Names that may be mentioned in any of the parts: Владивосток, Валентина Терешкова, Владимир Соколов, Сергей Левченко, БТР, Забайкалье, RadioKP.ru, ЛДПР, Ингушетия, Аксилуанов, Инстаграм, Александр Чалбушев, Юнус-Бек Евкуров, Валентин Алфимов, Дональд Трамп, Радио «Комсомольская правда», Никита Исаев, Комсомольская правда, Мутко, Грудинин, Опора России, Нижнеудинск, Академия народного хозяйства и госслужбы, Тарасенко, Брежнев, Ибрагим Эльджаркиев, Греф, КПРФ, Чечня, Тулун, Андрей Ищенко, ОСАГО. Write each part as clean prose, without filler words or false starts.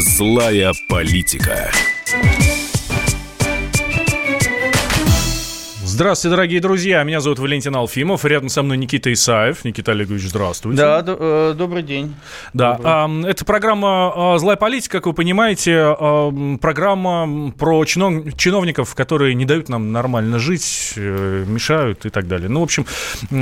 «Злая политика». Здравствуйте, дорогие друзья. Меня зовут Валентин Алфимов. Рядом со мной Никита Исаев. Никита Олегович, здравствуйте. Да, добрый день. Да, добрый. Это программа «Злая политика», как вы понимаете. Программа про чиновников, которые не дают нам нормально жить, мешают и так далее. Ну, в общем,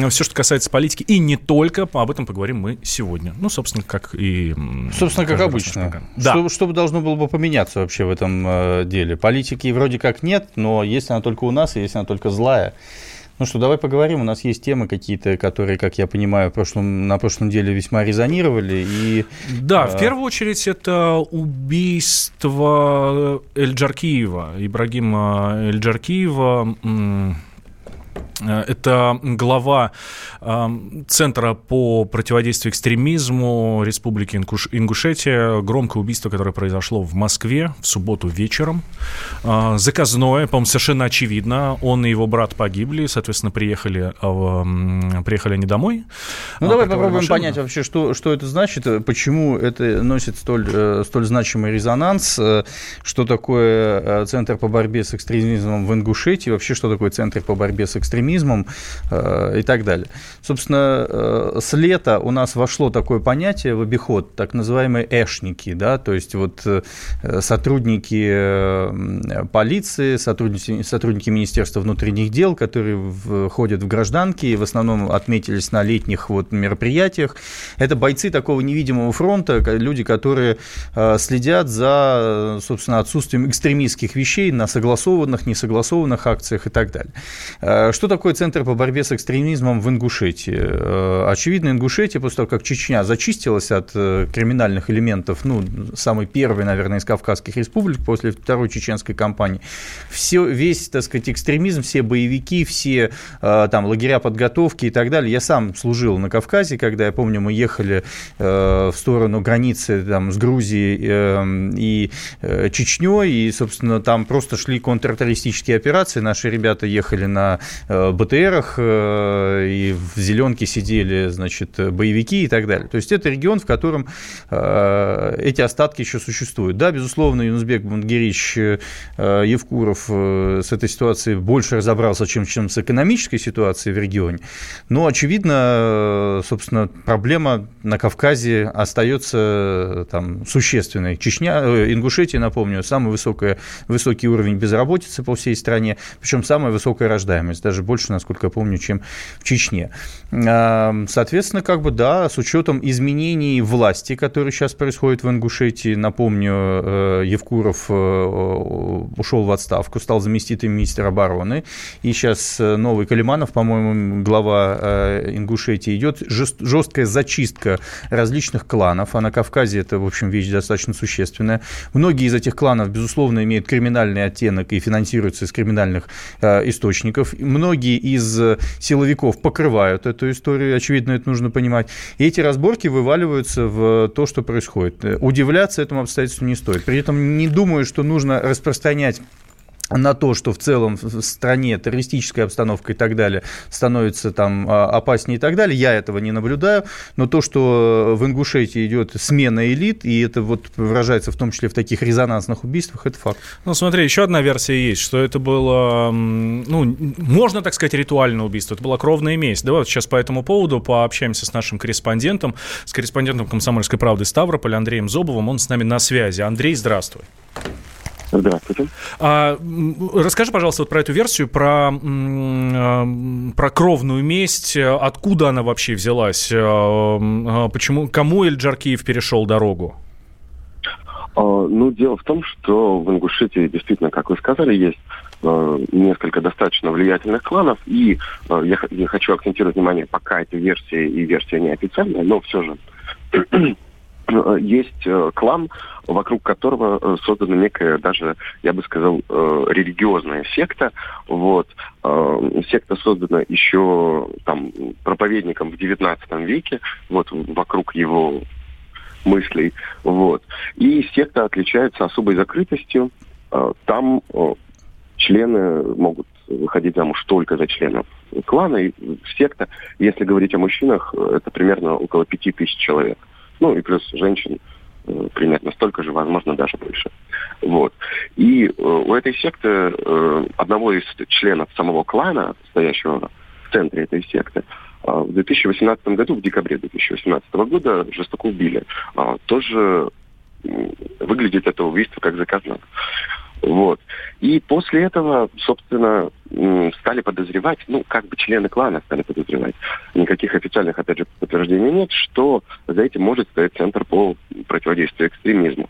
все, что касается политики, и не только, об этом поговорим мы сегодня. Ну, собственно, как и... Собственно, как обычно. Да. Что должно было бы поменяться вообще в этом деле? Политики вроде как нет, но есть она только у нас, и есть она только злая. Ну что, давай поговорим. У нас есть темы какие-то, которые, как я понимаю, на прошлом деле весьма резонировали. И, да, в первую очередь это убийство Ибрагима Эльджаркиева. Это глава Центра по противодействию экстремизму Республики Ингушетия. Громкое убийство, которое произошло в Москве в субботу вечером. Заказное, по-моему, совершенно очевидно. Он и его брат погибли, соответственно, приехали они домой. Ну, давай попробуем понять вообще, что это значит, почему это носит столь значимый резонанс, что такое Центр по борьбе с экстремизмом в Ингушетии, вообще, что такое Центр по борьбе с экстремизмом, и так далее. Собственно, с лета у нас вошло такое понятие в обиход, так называемые эшники, да, то есть вот сотрудники полиции, сотрудники Министерства внутренних дел, которые ходят в гражданки и в основном отметились на летних вот мероприятиях. Это бойцы такого невидимого фронта, люди, которые следят за, собственно, отсутствием экстремистских вещей на согласованных, несогласованных акциях и так далее. Что такое Центр по борьбе с экстремизмом в Ингушетии? Очевидно, Ингушетия, после того, как Чечня зачистилась от криминальных элементов, ну, самый первый, наверное, из кавказских республик после второй чеченской кампании, весь, так сказать, экстремизм, все боевики, все там лагеря подготовки и так далее. Я сам служил на Кавказе, когда, я помню, мы ехали в сторону границы там, с Грузией и Чечней, и, собственно, там просто шли контртеррористические операции, наши ребята ехали на БТРах, и в зеленке сидели, значит, боевики и так далее. То есть это регион, в котором эти остатки еще существуют. Да, безусловно, Юнус-Бек Евкуров с этой ситуацией больше разобрался, чем с экономической ситуацией в регионе. Но, очевидно, собственно, проблема на Кавказе остается там существенной. Ингушетия, напомню, самый высокий уровень безработицы по всей стране, причем самая высокая рождаемость, даже больше, насколько я помню, чем в Чечне. Соответственно, как бы, да, с учетом изменений власти, которые сейчас происходят в Ингушетии, напомню, Евкуров ушел в отставку, стал заместителем министра обороны, и сейчас новый Калиманов, по-моему, глава Ингушетии, идет жесткая зачистка различных кланов, а на Кавказе это, в общем, вещь достаточно существенная. Многие из этих кланов, безусловно, имеют криминальный оттенок и финансируются из криминальных источников. Многие из силовиков покрывают эту историю, очевидно, это нужно понимать. И эти разборки вываливаются в то, что происходит. Удивляться этому обстоятельству не стоит. При этом не думаю, что нужно распространять на то, что в целом в стране террористическая обстановка и так далее становится там опаснее и так далее, я этого не наблюдаю, но то, что в Ингушетии идет смена элит, и это вот выражается в том числе в таких резонансных убийствах, это факт. Ну, смотри, еще одна версия есть, что это было, ну, можно так сказать, ритуальное убийство, это была кровная месть. Давай вот сейчас по этому поводу пообщаемся с нашим корреспондентом, «Комсомольской правды» Ставрополя Андреем Зобовым, он с нами на связи. Андрей, здравствуй. Здравствуйте. Расскажи, пожалуйста, вот про эту версию, про кровную месть, откуда она вообще взялась, почему, кому Эльджаркиев перешел дорогу? Ну, дело в том, что в Ингушетии действительно, как вы сказали, есть несколько достаточно влиятельных кланов, и я хочу акцентировать внимание, пока эта версия и версия неофициальная, но все же... есть клан, вокруг которого создана некая, даже, я бы сказал, религиозная секта. Вот. Секта создана еще там проповедником в XIX веке, вот, вокруг его мыслей. Вот. И секта отличается особой закрытостью. Там члены могут выходить замуж только за членов клана. И секта, если говорить о мужчинах, это примерно около 5000 человек. Ну и плюс женщин примерно столько же, возможно, даже больше. Вот. И у этой секты одного из членов самого клана, стоящего в центре этой секты, в 2018 году, в декабре 2018 года, жестоко убили. Тоже выглядит это убийство как заказ. Вот. И после этого, собственно, стали подозревать, ну, как бы члены клана стали подозревать, никаких официальных, опять же, подтверждений нет, что за этим может стоять Центр по противодействию экстремизму.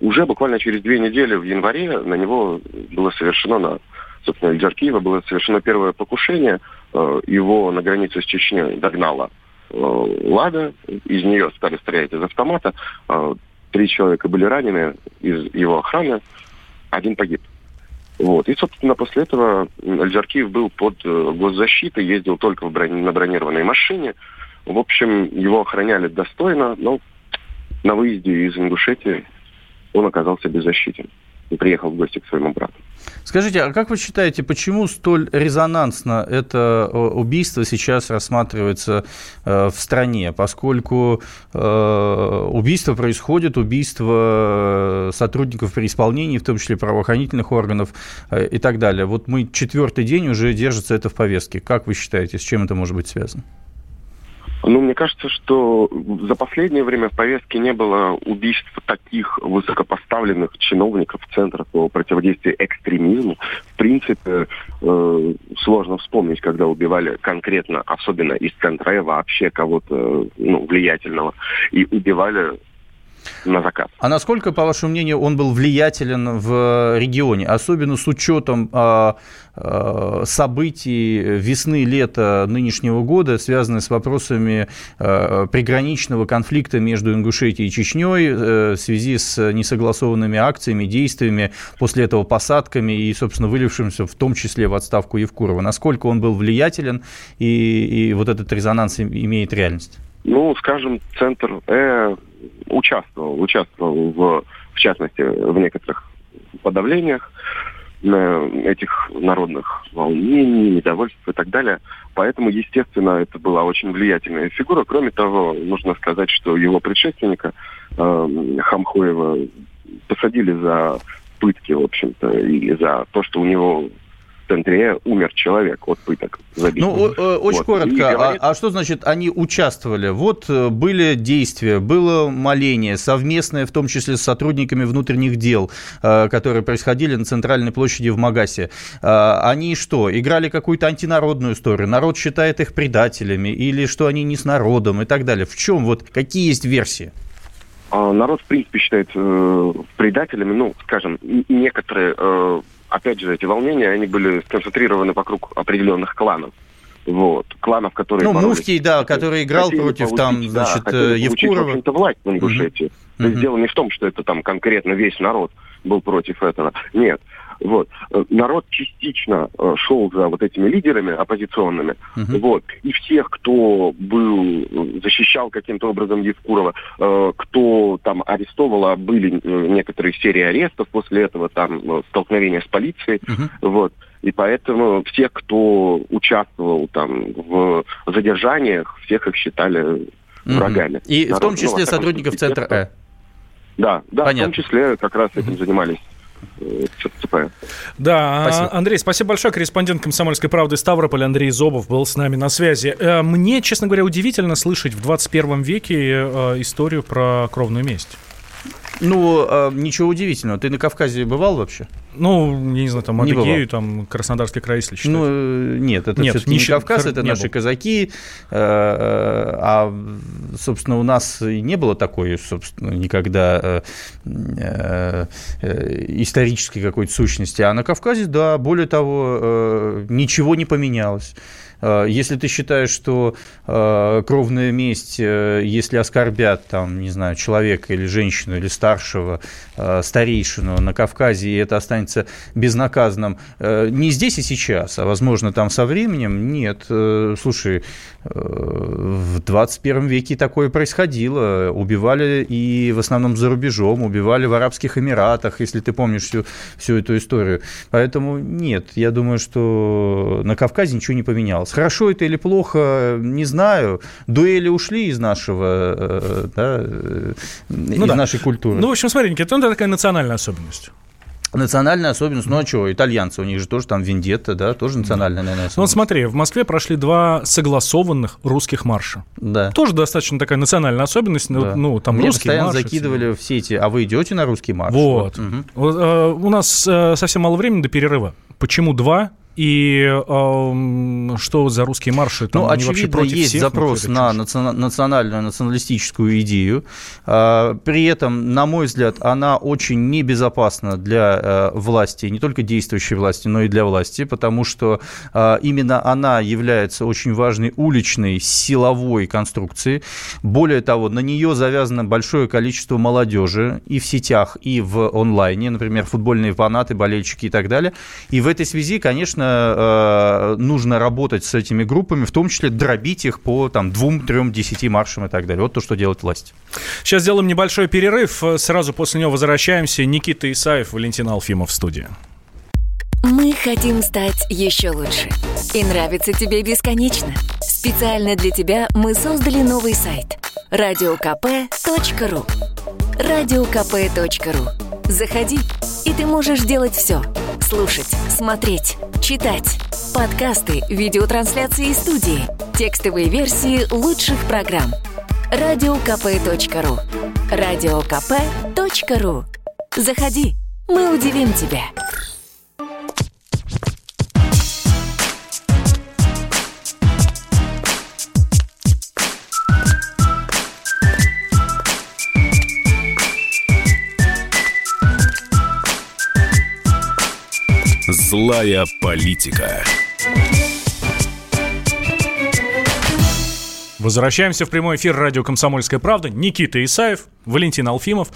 Уже буквально через 2 недели, в январе, на него было совершено, собственно, Эльджаркиева было совершено первое покушение, его на границе с Чечней догнала «Лада», из нее стали стрелять из автомата, 3 человека были ранены из его охраны, 1 погиб. Вот. И, собственно, после этого Эльджаркиев был под госзащитой, ездил только на бронированной машине. В общем, его охраняли достойно, но на выезде из Ингушетии он оказался беззащитен и приехал в гости к своему брату. Скажите, а как вы считаете, почему столь резонансно это убийство сейчас рассматривается в стране? Поскольку убийство сотрудников при исполнении, в том числе правоохранительных органов и так далее. Вот мы 4-й день уже держится это в повестке. Как вы считаете, с чем это может быть связано? Ну, мне кажется, что за последнее время в повестке не было убийств таких высокопоставленных чиновников Центра по противодействию экстремизму. В принципе, сложно вспомнить, когда убивали конкретно, особенно из Центра, вообще кого-то влиятельного, и убивали на заказ. А насколько, по вашему мнению, он был влиятелен в регионе, особенно с учетом событий весны-лета нынешнего года, связанных с вопросами приграничного конфликта между Ингушетией и Чечней в связи с несогласованными акциями, действиями, после этого посадками и, собственно, вылившимся в том числе в отставку Евкурова? Насколько он был влиятелен и вот этот резонанс имеет реальность? Ну, скажем, Центр участвовал в частности, в некоторых подавлениях этих народных волнений, недовольств и так далее. Поэтому, естественно, это была очень влиятельная фигура. Кроме того, нужно сказать, что его предшественника Хамхоева посадили за пытки, в общем-то, и за то, что у него... в центре умер человек от пыток. Забитым. Очень вот. Коротко. А что значит они участвовали? Вот были действия, было моление совместное, в том числе с сотрудниками внутренних дел, которые происходили на центральной площади в Магасе. Они что, играли какую-то антинародную историю? Народ считает их предателями? Или что они не с народом и так далее? В чем? Вот какие есть версии? Народ, в принципе, считает предателями, скажем, некоторые... Опять же, эти волнения, они были сконцентрированы вокруг определенных кланов. Вот. Кланов, которые... Муфтий, да, который играл против Евкурова. В общем-то, власть в Ингушетии. Mm-hmm. То есть дело не в том, что это там конкретно весь народ был против этого. Нет. Вот. Народ частично шел за вот этими лидерами оппозиционными. Uh-huh. Вот. И всех, кто защищал каким-то образом Евкурова, кто там арестовывал, были некоторые серии арестов после этого, там столкновения с полицией. Uh-huh. Вот. И поэтому всех, кто участвовал там в задержаниях, всех их считали врагами. Uh-huh. И народ, в том числе сотрудников Центра «Э». Да, понятно. В том числе как раз этим занимались. Да, спасибо. Андрей, спасибо большое. Корреспондент «Комсомольской правды» Ставрополь Андрей Зобов был с нами на связи. Мне, честно говоря, удивительно слышать в 21 веке историю про кровную месть. Ничего удивительного. Ты на Кавказе бывал вообще? Я не знаю, там Адыгею, там Краснодарский край, если считать. Нет, это все-таки не Кавказ, это наши казаки. Собственно, у нас и не было такой, собственно, никогда исторической какой-то сущности. А на Кавказе, да, более того, ничего не поменялось. Если ты считаешь, что кровная месть, если оскорбят, человека или женщину, или старшего, старейшину на Кавказе, и это останется безнаказанным не здесь и сейчас, а, возможно, там со временем, нет. Слушай, в 21 веке такое происходило. Убивали и в основном за рубежом, убивали в Арабских Эмиратах, если ты помнишь всю эту историю. Поэтому нет, я думаю, что на Кавказе ничего не поменялось. Хорошо это или плохо, не знаю. Дуэли ушли из нашего, нашей культуры. Ну, в общем, смотри, Никита, это такая национальная особенность. Национальная особенность, ну а чего, итальянцы, у них же тоже там вендетта, да, тоже национальная, наверное, особенность. Ну вот смотри, в Москве прошли 2 согласованных русских марша. Да. Тоже достаточно такая национальная особенность, да. Ну там мне русские постоянно марши. Закидывали в сети, а вы идете на русский марш? Вот. У нас совсем мало времени до перерыва. Почему 2? И что за русские марши? Там, ну, они очевидно, вообще есть всех, запрос на национальную, националистическую идею. При этом, на мой взгляд, она очень небезопасна для власти, не только действующей власти, но и для власти, потому что именно она является очень важной уличной силовой конструкцией. Более того, на нее завязано большое количество молодежи и в сетях, и в онлайне, например, футбольные фанаты, болельщики и так далее. И в этой связи, конечно, нужно работать с этими группами, в том числе дробить их по 2-3-10 маршам и так далее. Вот то, что делает власть. Сейчас сделаем небольшой перерыв. Сразу после него возвращаемся. Никита Исаев, Валентин Алфимов в студии. Мы хотим стать еще лучше. И нравится тебе бесконечно. Специально для тебя мы создали новый сайт. RadioKP.ru RadioKP.ru. Заходи, и ты можешь делать все. Слушать, смотреть, читать. Подкасты, видеотрансляции из студии. Текстовые версии лучших программ. RadioKP.ru RadioKP.ru. Заходи, мы удивим тебя. Злая политика. Возвращаемся в прямой эфир радио «Комсомольская правда». Никита Исаев, Валентин Алфимов.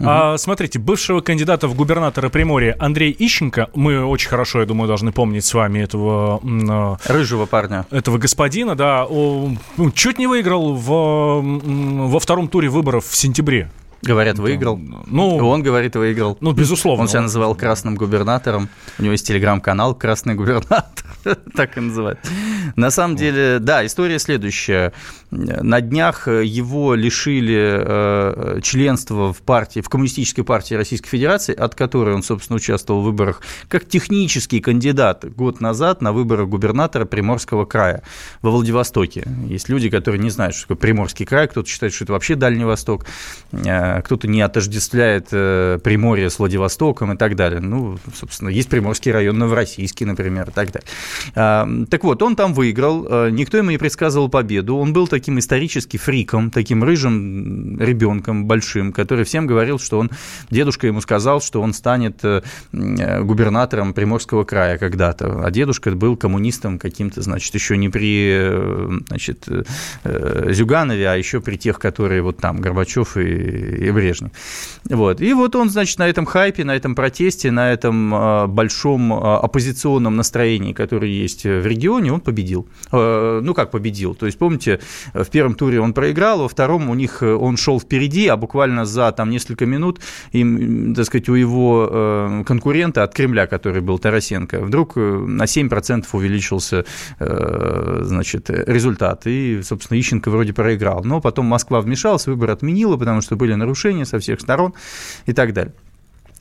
Угу. Смотрите, бывшего кандидата в губернатора Приморья Андрея Ищенко, мы очень хорошо, я думаю, должны помнить с вами этого... рыжего парня. Этого господина, да. Он чуть не выиграл во втором туре выборов в сентябре. Говорят, выиграл. Ну, он говорит, выиграл. Ну, безусловно. Он себя называл красным губернатором. У него есть телеграм-канал «Красный губернатор». Так и называют. На самом деле, да, история следующая. На днях его лишили членства в партии, в Коммунистической партии Российской Федерации, от которой он, собственно, участвовал в выборах, как технический кандидат год назад на выборах губернатора Приморского края во Владивостоке. Есть люди, которые не знают, что такое Приморский край, кто-то считает, что это вообще Дальний Восток, кто-то не отождествляет Приморье с Владивостоком и так далее. Ну, собственно, есть Приморский район, Новороссийский, например, и так далее. Так вот, он там выиграл, никто ему не предсказывал победу, он был таким исторически фриком, таким рыжим ребенком большим, который всем говорил, что он, дедушка ему сказал, что он станет губернатором Приморского края когда-то, а дедушка был коммунистом каким-то, значит, еще не при, значит, Зюганове, а еще при тех, которые вот там, Горбачев и Брежнев. Вот. И вот он, значит, на этом хайпе, на этом протесте, на этом большом оппозиционном настроении, которое есть в регионе, он победил. Ну, как победил? То есть, помните, в первом туре он проиграл, во втором у них он шел впереди, а буквально за там несколько минут им, так сказать, у его конкурента от Кремля, который был Тарасенко, вдруг на 7% увеличился, значит, результат. И, собственно, Ищенко вроде проиграл. Но потом Москва вмешалась, выбор отменила, потому что были нарушения со всех сторон и так далее.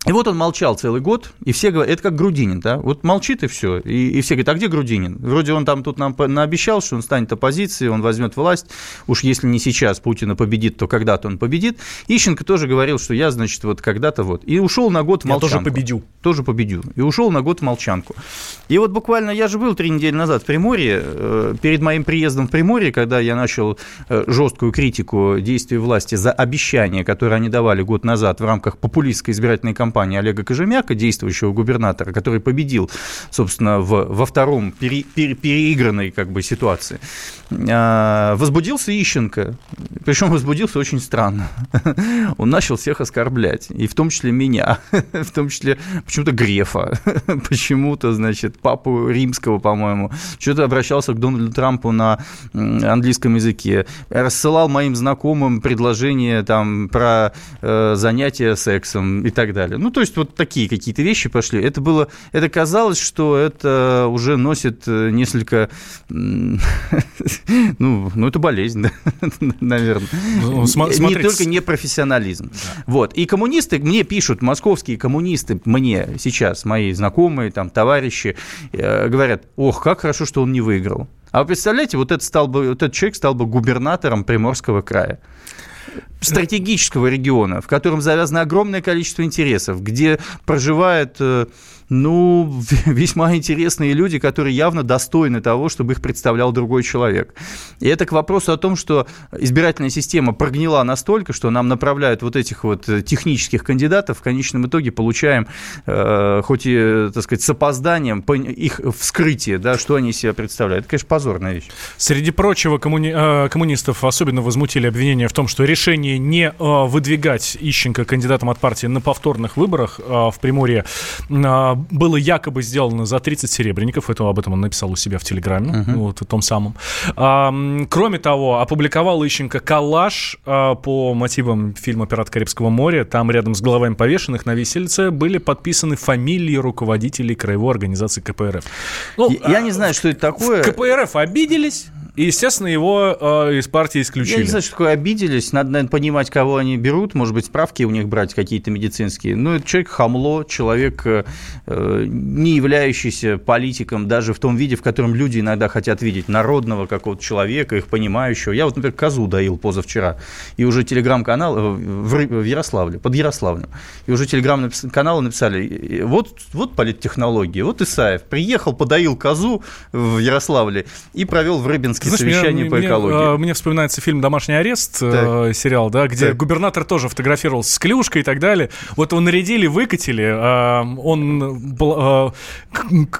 И вот он молчал целый год, и все говорят, это как Грудинин, да, вот молчит и все, и все говорят, а где Грудинин? Вроде он там тут нам наобещал, что он станет оппозицией, он возьмет власть, уж если не сейчас Путина победит, то когда-то он победит. Ищенко тоже говорил, что я, значит, вот когда-то вот, и ушел на год в молчанку. Я тоже победю. И ушел на год в молчанку. И вот буквально, я же был 3 недели назад в Приморье, перед моим приездом в Приморье, когда я начал жесткую критику действий власти за обещания, которые они давали год назад в рамках популистской избирательной кампании, Олега Кожемяка, действующего губернатора, который победил, собственно, во втором переигранной как бы ситуации, возбудился Ищенко. Причем возбудился очень странно. Он начал всех оскорблять, и в том числе меня, в том числе почему-то Грефа, почему-то, значит, папу Римского, по-моему, что-то обращался к Дональду Трампу на английском языке, рассылал моим знакомым предложения там про занятия сексом и так далее. Ну, то есть вот такие какие-то вещи пошли. Это было, это казалось, что это уже носит несколько... Ну, это болезнь, да, наверное. Ну, не только непрофессионализм. Да. Вот. И коммунисты, мне пишут, московские коммунисты, мне сейчас, мои знакомые, там, товарищи, говорят, ох, как хорошо, что он не выиграл. А вы представляете, вот этот человек стал бы губернатором Приморского края. Стратегического региона, в котором завязано огромное количество интересов, где проживают, ну, весьма интересные люди, которые явно достойны того, чтобы их представлял другой человек. И это к вопросу о том, что избирательная система прогнила настолько, что нам направляют вот этих вот технических кандидатов, в конечном итоге получаем, хоть и, так сказать, с опозданием их вскрытие, да, что они из себя представляют. Это, конечно, позорная вещь. Среди прочего, коммунистов особенно возмутили обвинения в том, что решение не выдвигать Ищенко кандидатом от партии на повторных выборах в Приморье было якобы сделано за 30 серебряников. Об этом он написал у себя в Телеграме, вот в том самом. Кроме того, опубликовал Ищенко коллаж по мотивам фильма «Пираты Карибского моря». Там рядом с головами повешенных на висельце были подписаны фамилии руководителей краевой организации КПРФ. Ну, я не знаю, что это такое. КПРФ обиделись, и, естественно, его из партии исключили. Я не знаю, что такое обиделись. Надо, наверное, понимать, кого они берут. Может быть, справки у них брать какие-то медицинские. Ну, это человек хамло, человек, не являющийся политиком даже в том виде, в котором люди иногда хотят видеть народного какого-то человека, их понимающего. Я вот, например, козу доил позавчера. И уже телеграм-канал в Ярославле, под Ярославлем. И уже телеграм-каналы написали, вот политтехнологии, вот Исаев приехал, подоил козу в Ярославле и провел в Рыбинске совещание по экологии. Мне вспоминается фильм «Домашний арест», сериал, да, где губернатор тоже фотографировался с клюшкой и так далее. Вот его нарядили, выкатили, он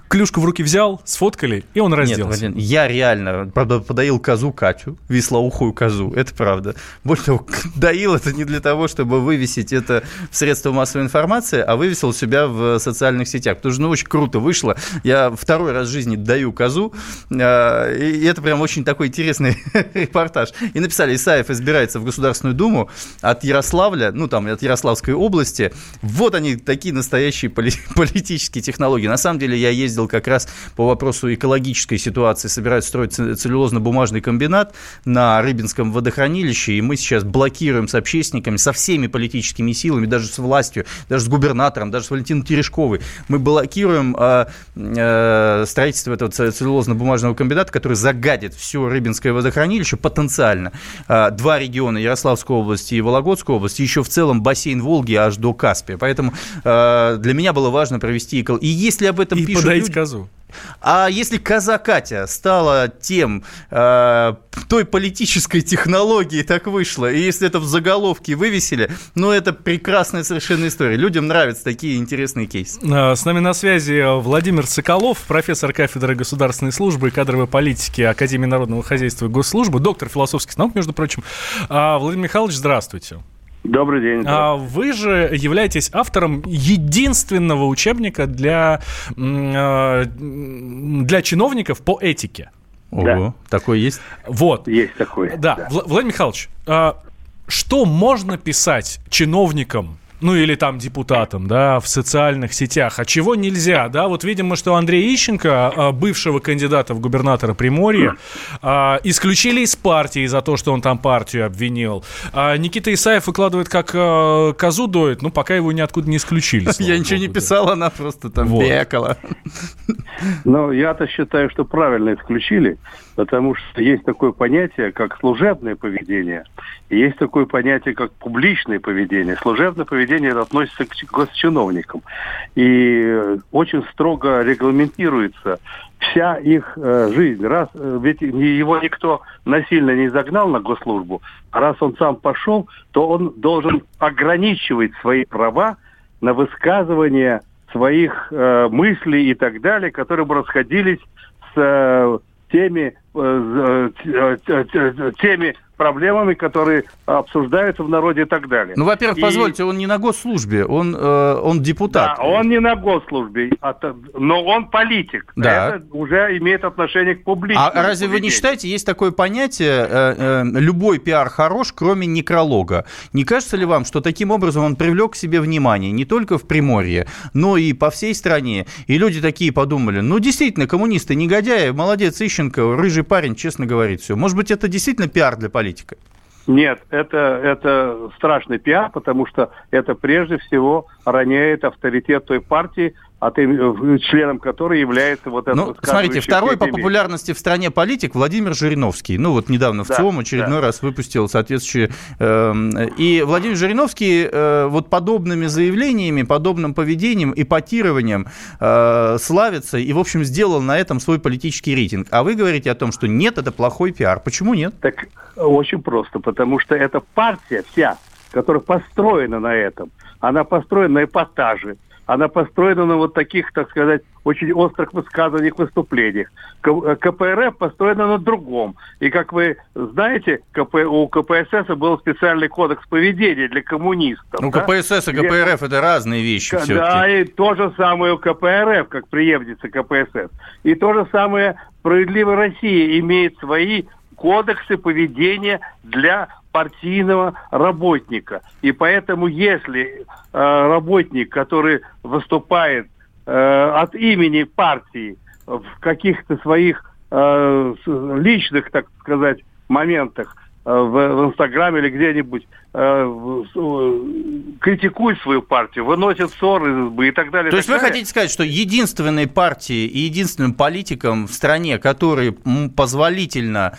клюшку в руки взял, сфоткали, и он разделся. Нет, я реально, правда, подоил козу Катю, вислоухую козу, это правда. Больше того, доил это не для того, чтобы вывесить это в средства массовой информации, а вывесил себя в социальных сетях, потому что, ну, очень круто вышло. Я второй раз в жизни даю козу, и это прям очень такой интересный репортаж. И написали, Исаев избирается в Государственную Думу от Ярославля, ну, там, от Ярославской области. Вот они, такие настоящие политические технологии. На самом деле, я ездил как раз по вопросу экологической ситуации. Собираются строить целлюлозно-бумажный комбинат на Рыбинском водохранилище, и мы сейчас блокируем с общественниками, со всеми политическими силами, даже с властью, даже с губернатором, даже с Валентиной Терешковой. Мы блокируем строительство этого целлюлозно-бумажного комбината, который загадит все Рыбинское водохранилище потенциально. 2 региона, Ярославской области и Вологодской области, еще в целом бассейн Волги аж до Каспия. Поэтому для меня было важно провести И если об этом пишут люди... козу. А если коза Катя стала той политической технологией, так вышло, и если это в заголовке вывесили, ну, это прекрасная совершенно история. Людям нравятся такие интересные кейсы. С нами на связи Владимир Соколов, профессор кафедры государственной службы и кадровой политики Академии народного хозяйства и госслужбы, доктор философских наук, между прочим. Владимир Михайлович, здравствуйте. Добрый день. Вы же являетесь автором единственного учебника для чиновников по этике. Ого, такой есть? Вот. Есть такой. Да. Владимир Михайлович, что можно писать чиновникам, ну или там депутатам, да, в социальных сетях, а чего нельзя, да? Вот видимо, что Андрея Ищенко, бывшего кандидата в губернатора Приморья, исключили из партии за то, что он там партию обвинил. Никита Исаев выкладывает, как козу доит, ну пока его ниоткуда не исключили. Я ничего не писал, она просто там бекала. Ну, я-то считаю, что правильно исключили, потому что есть такое понятие, как служебное поведение, и есть такое понятие, как публичное поведение. Служебное поведение относится к госчиновникам. И очень строго регламентируется вся их жизнь. Раз ведь его никто насильно не загнал на госслужбу, а раз он сам пошел, то он должен ограничивать свои права на высказывание своих мыслей и так далее, которые бы расходились с теми проблемами, которые обсуждаются в народе и так далее. Ну, во-первых, позвольте, он не на госслужбе, он депутат. Да, он не на госслужбе, но он политик. Да. Это уже имеет отношение к публичному. А разве вы не считаете, есть такое понятие, любой пиар хорош, кроме некролога? Не кажется ли вам, что таким образом он привлек к себе внимание не только в Приморье, но и по всей стране? И люди такие подумали, ну, действительно, коммунисты, негодяи, молодец, Ищенко, рыжий парень, честно говорит, все. Может быть, это действительно пиар для политиков? Нет, это страшный пиар, потому что это прежде всего роняет авторитет той партии, членом которой является вот этот... Ну, смотрите, второй по популярности в стране политик Владимир Жириновский. Ну, вот недавно в ЦИОМ очередной раз выпустил соответствующие... И Владимир Жириновский вот подобными заявлениями, подобным поведением, эпатированием славится и, в общем, сделал на этом свой политический рейтинг. А вы говорите о том, что нет, это плохой пиар. Почему нет? Так очень просто, потому что эта партия вся, которая построена на этом, она построена на эпатаже, она построена на вот таких, так сказать, очень острых высказываниях, выступлениях. КПРФ построена на другом. И, как вы знаете, у КПСС был специальный кодекс поведения для коммунистов. Ну, да? КПСС и КПРФ – это разные вещи все-таки. Да, и то же самое у КПРФ, как преемница КПСС. И то же самое «Справедливая Россия» имеет свои кодексы поведения для партийного работника. И поэтому, если работник, который выступает от имени партии в каких-то своих личных, так сказать, моментах в Инстаграме или где-нибудь критикует свою партию, выносит ссоры из избы и так далее. То есть вы хотите сказать, что единственной партией и единственным политиком в стране, который позволительно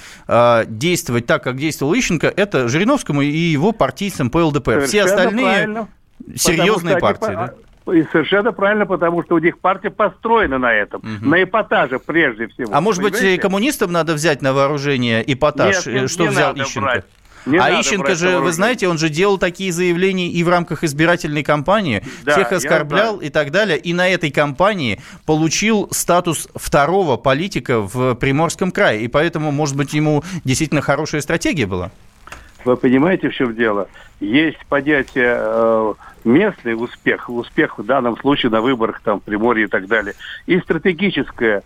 действовать так, как действовал Ищенко, это Жириновскому и его партийцам по ЛДПР. Все остальные правильно. Серьезные партии, да? И совершенно правильно, потому что у них партия построена на этом, на эпатаже прежде всего. А может быть, и коммунистам надо взять на вооружение эпатаж, не взял Ищенко? Ищенко же, вы знаете, он же делал такие заявления и в рамках избирательной кампании, да, всех оскорблял и так далее, и на этой кампании получил статус второго политика в Приморском крае, и поэтому, может быть, ему действительно хорошая стратегия была? Вы понимаете, в чем дело? Есть понятие местный успех, успех в данном случае на выборах там в Приморье и так далее, и стратегическая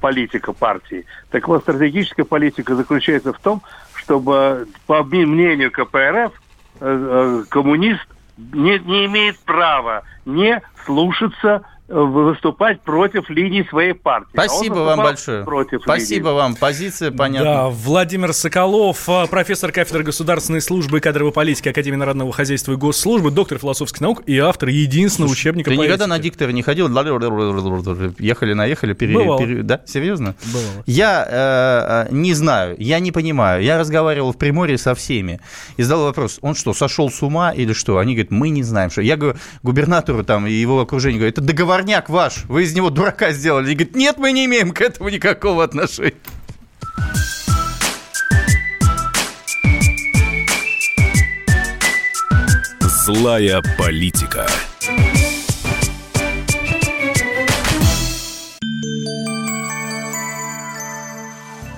политика партии. Так вот, стратегическая политика заключается в том, чтобы, по мнению КПРФ, коммунист не имеет права не слушаться, выступать против линии своей партии. Спасибо вам большое. Спасибо вам. Позиция понятна. Да, Владимир Соколов, профессор кафедры государственной службы и кадровой политики Академии народного хозяйства и госслужбы, доктор философских наук и автор единственного учебника политики. Ты никогда на диктора не ходил? Ехали-наехали. Да? Серьезно? Бывало. Я не знаю, я не понимаю. Я разговаривал в Приморье со всеми и задал вопрос, он что, сошел с ума или что? Они говорят, мы не знаем, что. Я говорю, губернатору там и его окружению говорю, это договор парняк ваш, вы из него дурака сделали. И говорит, нет, мы не имеем к этому никакого отношения. Злая политика.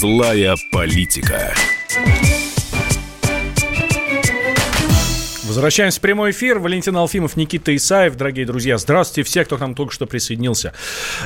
Злая политика. Возвращаемся в прямой эфир. Валентин Алфимов, Никита Исаев. Дорогие друзья, здравствуйте. Все, кто к нам только что присоединился.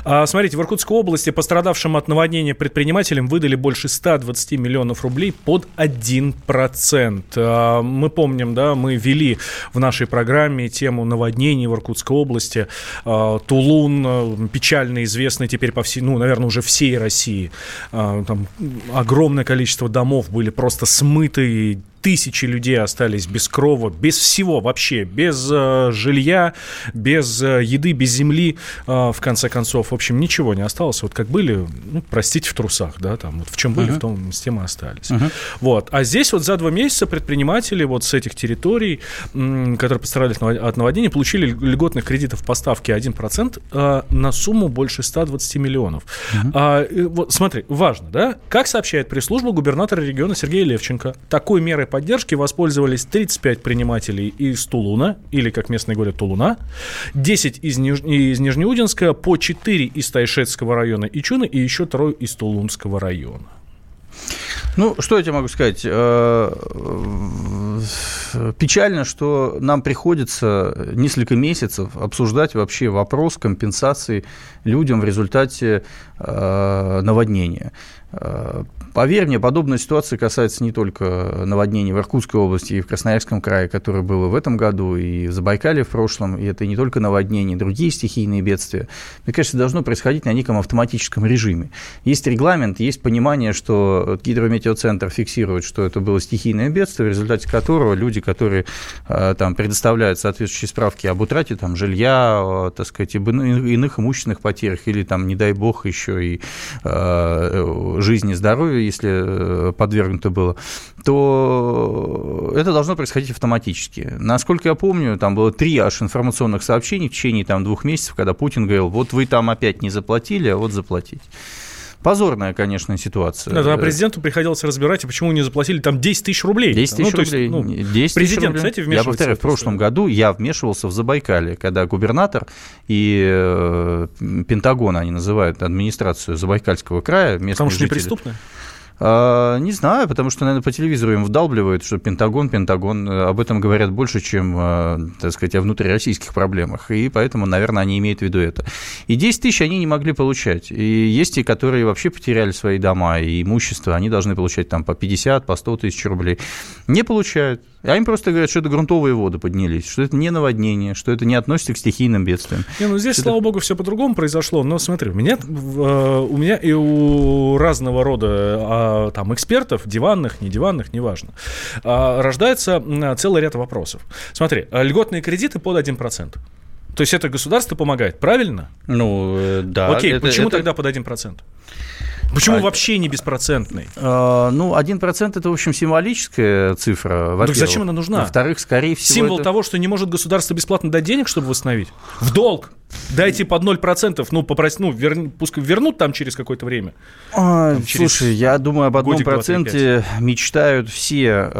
Смотрите, в Иркутской области пострадавшим от наводнения предпринимателям выдали больше 120 миллионов рублей под 1%. Мы помним, да, мы вели в нашей программе тему наводнений в Иркутской области. Тулун, печально известный теперь по всей, ну, наверное, уже всей России. Там огромное количество домов были просто смыты. Тысячи людей остались без крова, без всего вообще, без жилья, без еды, без земли, в конце концов. В общем, ничего не осталось. Вот как были, ну, простите, в трусах, да, там, вот в чем были, в том с тем и остались. Вот. А здесь вот за 2 месяца предприниматели вот с этих территорий, которые пострадали от наводнения, получили льготных кредитов по ставке 1% на сумму больше 120 миллионов. Вот, смотри, важно, да? Как сообщает пресс-служба губернатора региона Сергея Левченко, такой мерой поддержки воспользовались 35 предпринимателей из Тулуна, или, как местные говорят, Тулуна, 10 из Нижнеудинска, по 4 из Тайшетского района Ичуна и еще 2 из Тулунского района. Ну, что я тебе могу сказать? Печально, что нам приходится несколько месяцев обсуждать вообще вопрос компенсации людям в результате наводнения. Поверь мне, подобная ситуация касается не только наводнений в Иркутской области и в Красноярском крае, которое было в этом году, и в Забайкалье в прошлом, и это не только наводнения, другие стихийные бедствия. Мне кажется, должно происходить на неком автоматическом режиме. Есть регламент, есть понимание, что гидрометеоцентр фиксирует, что это было стихийное бедствие, в результате которого люди, которые там предоставляют соответствующие справки об утрате там, жилья, так сказать, об иных имущественных потерях, или, там, не дай бог, еще и жизни, здоровья, если подвергнуто было, то это должно происходить автоматически. Насколько я помню, там было 3 аж информационных сообщений в течение 2 месяцев, когда Путин говорил: вот вы там опять не заплатили, а вот заплатите. Позорная, конечно, ситуация. Да, президенту приходилось разбирать, почему не заплатили там 10 тысяч рублей. 10 тысяч рублей. Ну, 10 президент, рублей. Кстати, вмешивался. Я повторяю, в прошлом году я вмешивался в Забайкалье, когда губернатор и Пентагон, они называют администрацию Забайкальского края. Потому что неприступная? Не знаю, потому что, наверное, по телевизору им вдалбливают, что Пентагон, об этом говорят больше, чем, так сказать, о внутрироссийских проблемах, и поэтому, наверное, они имеют в виду это. И 10 тысяч они не могли получать, и есть те, которые вообще потеряли свои дома и имущество, они должны получать там по 50, по 100 тысяч рублей, не получают. А им просто говорят, что это грунтовые воды поднялись, что это не наводнение, что это не относится к стихийным бедствиям. Не, ну здесь, слава богу, все по-другому произошло. Но смотри, у меня и у разного рода там, экспертов, диванных, не диванных, неважно, рождается целый ряд вопросов. Смотри, льготные кредиты под 1%. То есть это государство помогает, правильно? Ну, да. Окей, почему тогда под 1%? Почему вообще не беспроцентный? Ну, 1% – это, в общем, символическая цифра. Так зачем она нужна? Во-вторых, скорее всего… Символ того, что не может государство бесплатно дать денег, чтобы восстановить? В долг! Дайте под 0%, ну, попросить, ну, пускай вернут там через какое-то время. Слушай, я думаю, об 1% мечтают все.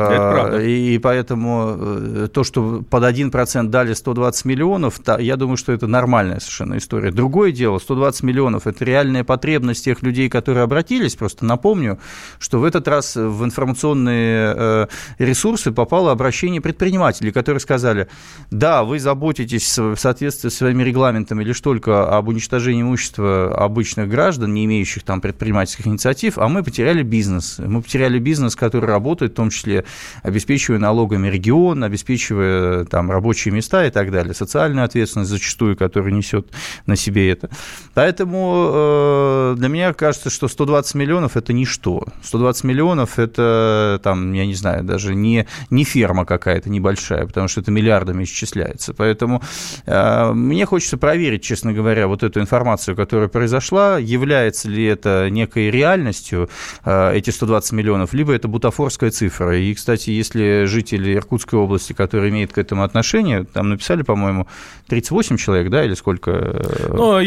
И поэтому то, что под 1% дали 120 миллионов, я думаю, что это нормальная совершенно история. Другое дело, 120 миллионов – это реальная потребность тех людей, которые обратились. Просто напомню, что в этот раз в информационные ресурсы попало обращение предпринимателей, которые сказали: да, вы заботитесь в соответствии с своими регламентами или лишь только об уничтожении имущества обычных граждан, не имеющих там предпринимательских инициатив, а мы потеряли бизнес. Мы потеряли бизнес, который работает, в том числе обеспечивая налогами регион, обеспечивая там рабочие места и так далее, социальную ответственность зачастую, которую несет на себе это. Поэтому для меня кажется, что 120 миллионов – это ничто. 120 миллионов – это, там, я не знаю, даже не ферма какая-то небольшая, потому что это миллиардами исчисляется. Поэтому мне хочется проверить, честно говоря, вот эту информацию, которая произошла, является ли это некой реальностью, эти 120 миллионов, либо это бутафорская цифра. И, кстати, если жители Иркутской области, которые имеют к этому отношение, там написали, по-моему, 38 человек, да, или сколько? Ну,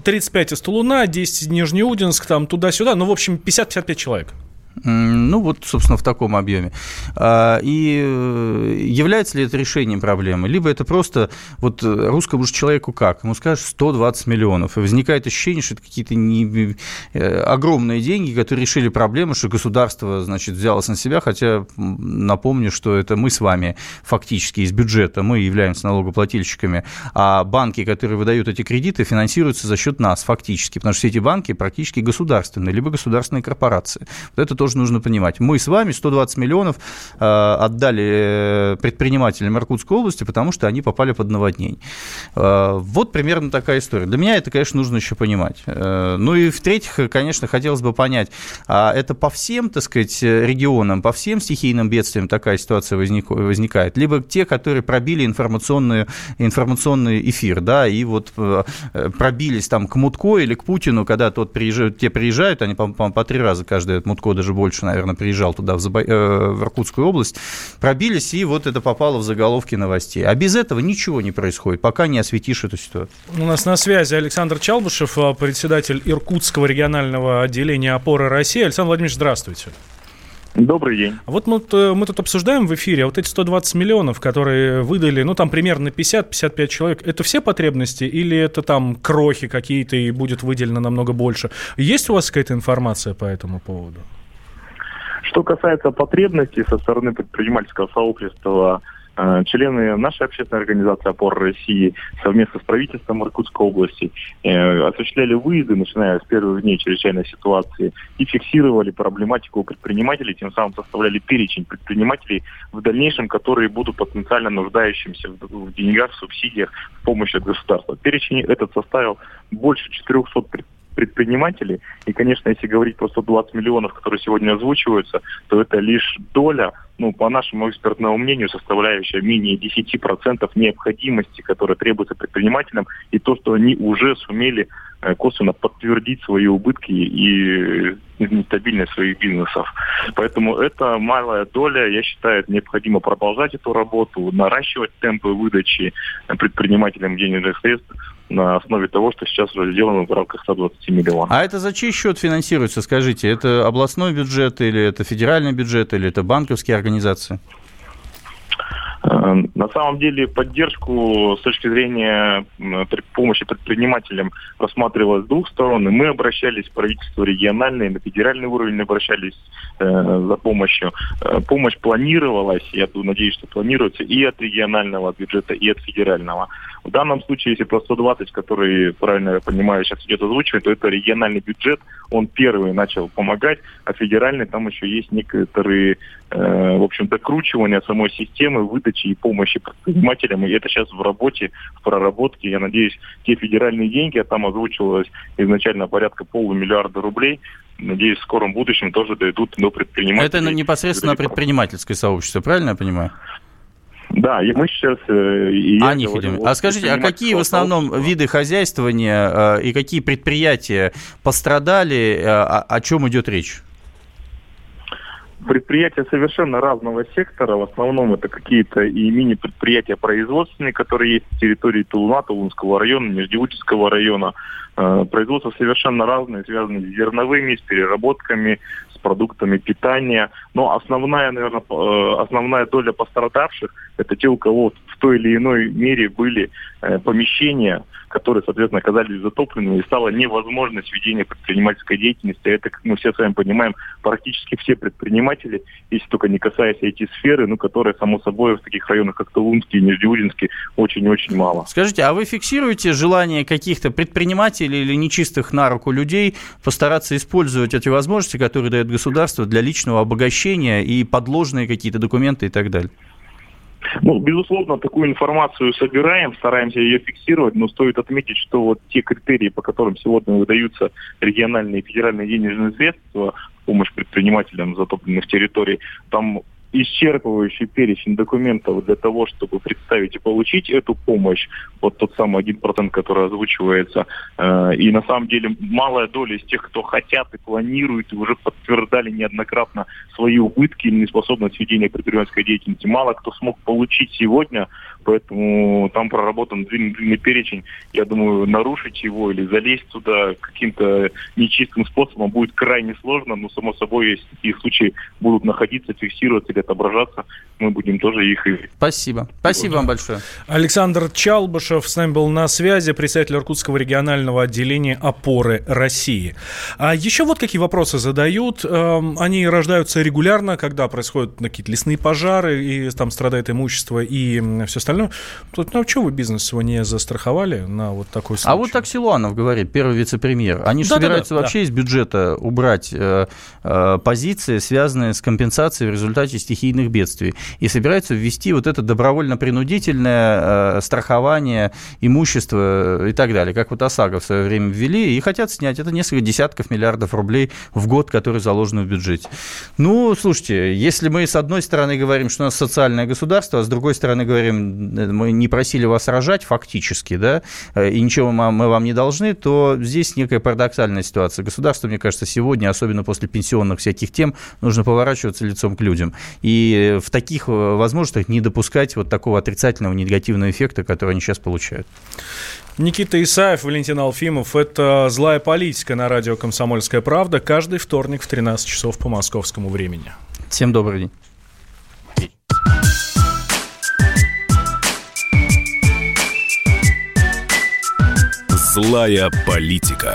35 из Тулуна, 10 из Нижнеудинск, там туда-сюда, ну, в общем, 50-55 человек. Ну, вот, собственно, в таком объеме. И является ли это решением проблемы? Либо это просто вот русскому же человеку как? Ему скажешь 120 миллионов. И возникает ощущение, что это какие-то огромные деньги, которые решили проблему, что государство, значит, взялось на себя. Хотя, напомню, что это мы с вами фактически из бюджета, мы являемся налогоплательщиками. А банки, которые выдают эти кредиты, финансируются за счет нас фактически. Потому что все эти банки практически государственные, либо государственные корпорации. Вот это тоже нужно понимать. Мы с вами 120 миллионов отдали предпринимателям Иркутской области, потому что они попали под наводнение. Вот примерно такая история. Для меня это, конечно, нужно еще понимать. Ну и в-третьих, конечно, хотелось бы понять, это по всем, так сказать, регионам, по всем стихийным бедствиям такая ситуация возникает? Либо те, которые пробили информационный эфир, да, и вот пробились там к Мутко или к Путину, когда тот приезжает, те приезжают, они, по-моему, по три раза каждый, Мутко даже больше, наверное, приезжал туда, в Иркутскую область, пробились, и вот это попало в заголовки новостей. А без этого ничего не происходит, пока не осветишь эту ситуацию. У нас на связи Александр Чалбушев, председатель Иркутского регионального отделения «Опора России». Александр Владимирович, здравствуйте. Добрый день. Вот мы тут обсуждаем в эфире, вот эти 120 миллионов, которые выдали, ну там примерно 50-55 человек, это все потребности или это там крохи какие-то и будет выделено намного больше? Есть у вас какая-то информация по этому поводу? Что касается потребностей со стороны предпринимательского сообщества, члены нашей общественной организации «Опора России» совместно с правительством Иркутской области осуществляли выезды, начиная с первых дней чрезвычайной ситуации, и фиксировали проблематику предпринимателей, тем самым составляли перечень предпринимателей в дальнейшем, которые будут потенциально нуждающимся в деньгах, в субсидиях, в помощи от государства. Перечень этот составил больше 400 предпринимателей, и, конечно, если говорить про 120 миллионов, которые сегодня озвучиваются, то это лишь доля, ну, по нашему экспертному мнению, составляющая менее 10% необходимости, которая требуется предпринимателям, и то, что они уже сумели косвенно подтвердить свои убытки и нестабильность своих бизнесов. Поэтому это малая доля, я считаю, необходимо продолжать эту работу, наращивать темпы выдачи предпринимателям денежных средств на основе того, что сейчас уже сделано в рамках 120 миллионов. А это за чей счет финансируется, скажите? Это областной бюджет, или это федеральный бюджет, или это банковские организации? На самом деле поддержку с точки зрения помощи предпринимателям рассматривалось с двух сторон. И мы обращались в правительство региональное, на федеральный уровень обращались за помощью. Помощь планировалась, я надеюсь, что планируется, и от регионального бюджета, и от федерального. В данном случае, если про 120, который, правильно я понимаю, сейчас идет озвучивать, то это региональный бюджет, он первый начал помогать, а федеральный, там еще есть некоторые, в общем, докручивания самой системы, выдачи и помощи предпринимателям, и это сейчас в работе, в проработке. Я надеюсь, те федеральные деньги, а там озвучивалось изначально порядка полумиллиарда рублей, надеюсь, в скором будущем тоже дойдут до предпринимателей. Это непосредственно предпринимательское сообщество, правильно я понимаю? Да, мы сейчас... А скажите, а какие в основном виды хозяйствования и какие предприятия пострадали, о чем идет речь? Предприятия совершенно разного сектора. В основном это какие-то и мини-предприятия производственные, которые есть на территории Тулуна, Тулунского района, Междиутинского района. Производства совершенно разные, связаны с зерновыми, с переработками, с продуктами питания. Но основная, наверное, доля пострадавших – это те, у кого в той или иной мере были помещения, которые, соответственно, оказались затопленными, и стало невозможно сведение предпринимательской деятельности. Это, как мы все с вами понимаем, практически все предприниматели, если только не касаясь IT-сферы, ну, которая, само собой, в таких районах, как Тулунский и Нижнеудинский, очень-очень мало. Скажите, а вы фиксируете желание каких-то предпринимателей или нечистых на руку людей постараться использовать эти возможности, которые дает государство, для личного обогащения и подложные какие-то документы и так далее? Ну, безусловно, такую информацию собираем, стараемся ее фиксировать, но стоит отметить, что вот те критерии, по которым сегодня выдаются региональные и федеральные денежные средства в помощь предпринимателям затопленных территорий, там исчерпывающий перечень документов для того, чтобы представить и получить эту помощь, вот тот самый 1%, который озвучивается. И на самом деле малая доля из тех, кто хотят и планируют, и уже подтверждали неоднократно свои убытки или неспособность ведения предпринимательской деятельности. Мало кто смог получить сегодня Поэтому там проработан длинный перечень. Я думаю, нарушить его или залезть туда каким-то нечистым способом будет крайне сложно. Но, само собой, если такие случаи будут находиться, фиксироваться или отображаться, мы будем тоже их... Спасибо. Спасибо вам большое. Александр Чалбушев с нами был на связи, председатель Иркутского регионального отделения «Опоры России». А еще вот какие вопросы задают. Они рождаются регулярно, когда происходят какие-то лесные пожары, и там страдает имущество и все остальное. Ну, чего вы бизнес его не застраховали на вот такой случай? А вот Аксилуанов говорит, первый вице-премьер. Они же собираются из бюджета убрать позиции, связанные с компенсацией в результате стихийных бедствий. И собираются ввести вот это добровольно-принудительное страхование имущества и так далее, как вот ОСАГО в свое время ввели, и хотят снять это несколько десятков миллиардов рублей в год, которые заложены в бюджете. Ну, слушайте, если мы с одной стороны говорим, что у нас социальное государство, а с другой стороны говорим... мы не просили вас рожать фактически, да, и ничего мы вам не должны, то здесь некая парадоксальная ситуация. Государство, мне кажется, сегодня, особенно после пенсионных всяких тем, нужно поворачиваться лицом к людям. И в таких возможностях не допускать вот такого отрицательного, негативного эффекта, который они сейчас получают. Никита Исаев, Валентин Алфимов. Это «Злая политика» на радио «Комсомольская правда». Каждый вторник в 13 часов по московскому времени. Всем добрый день. Злая политика.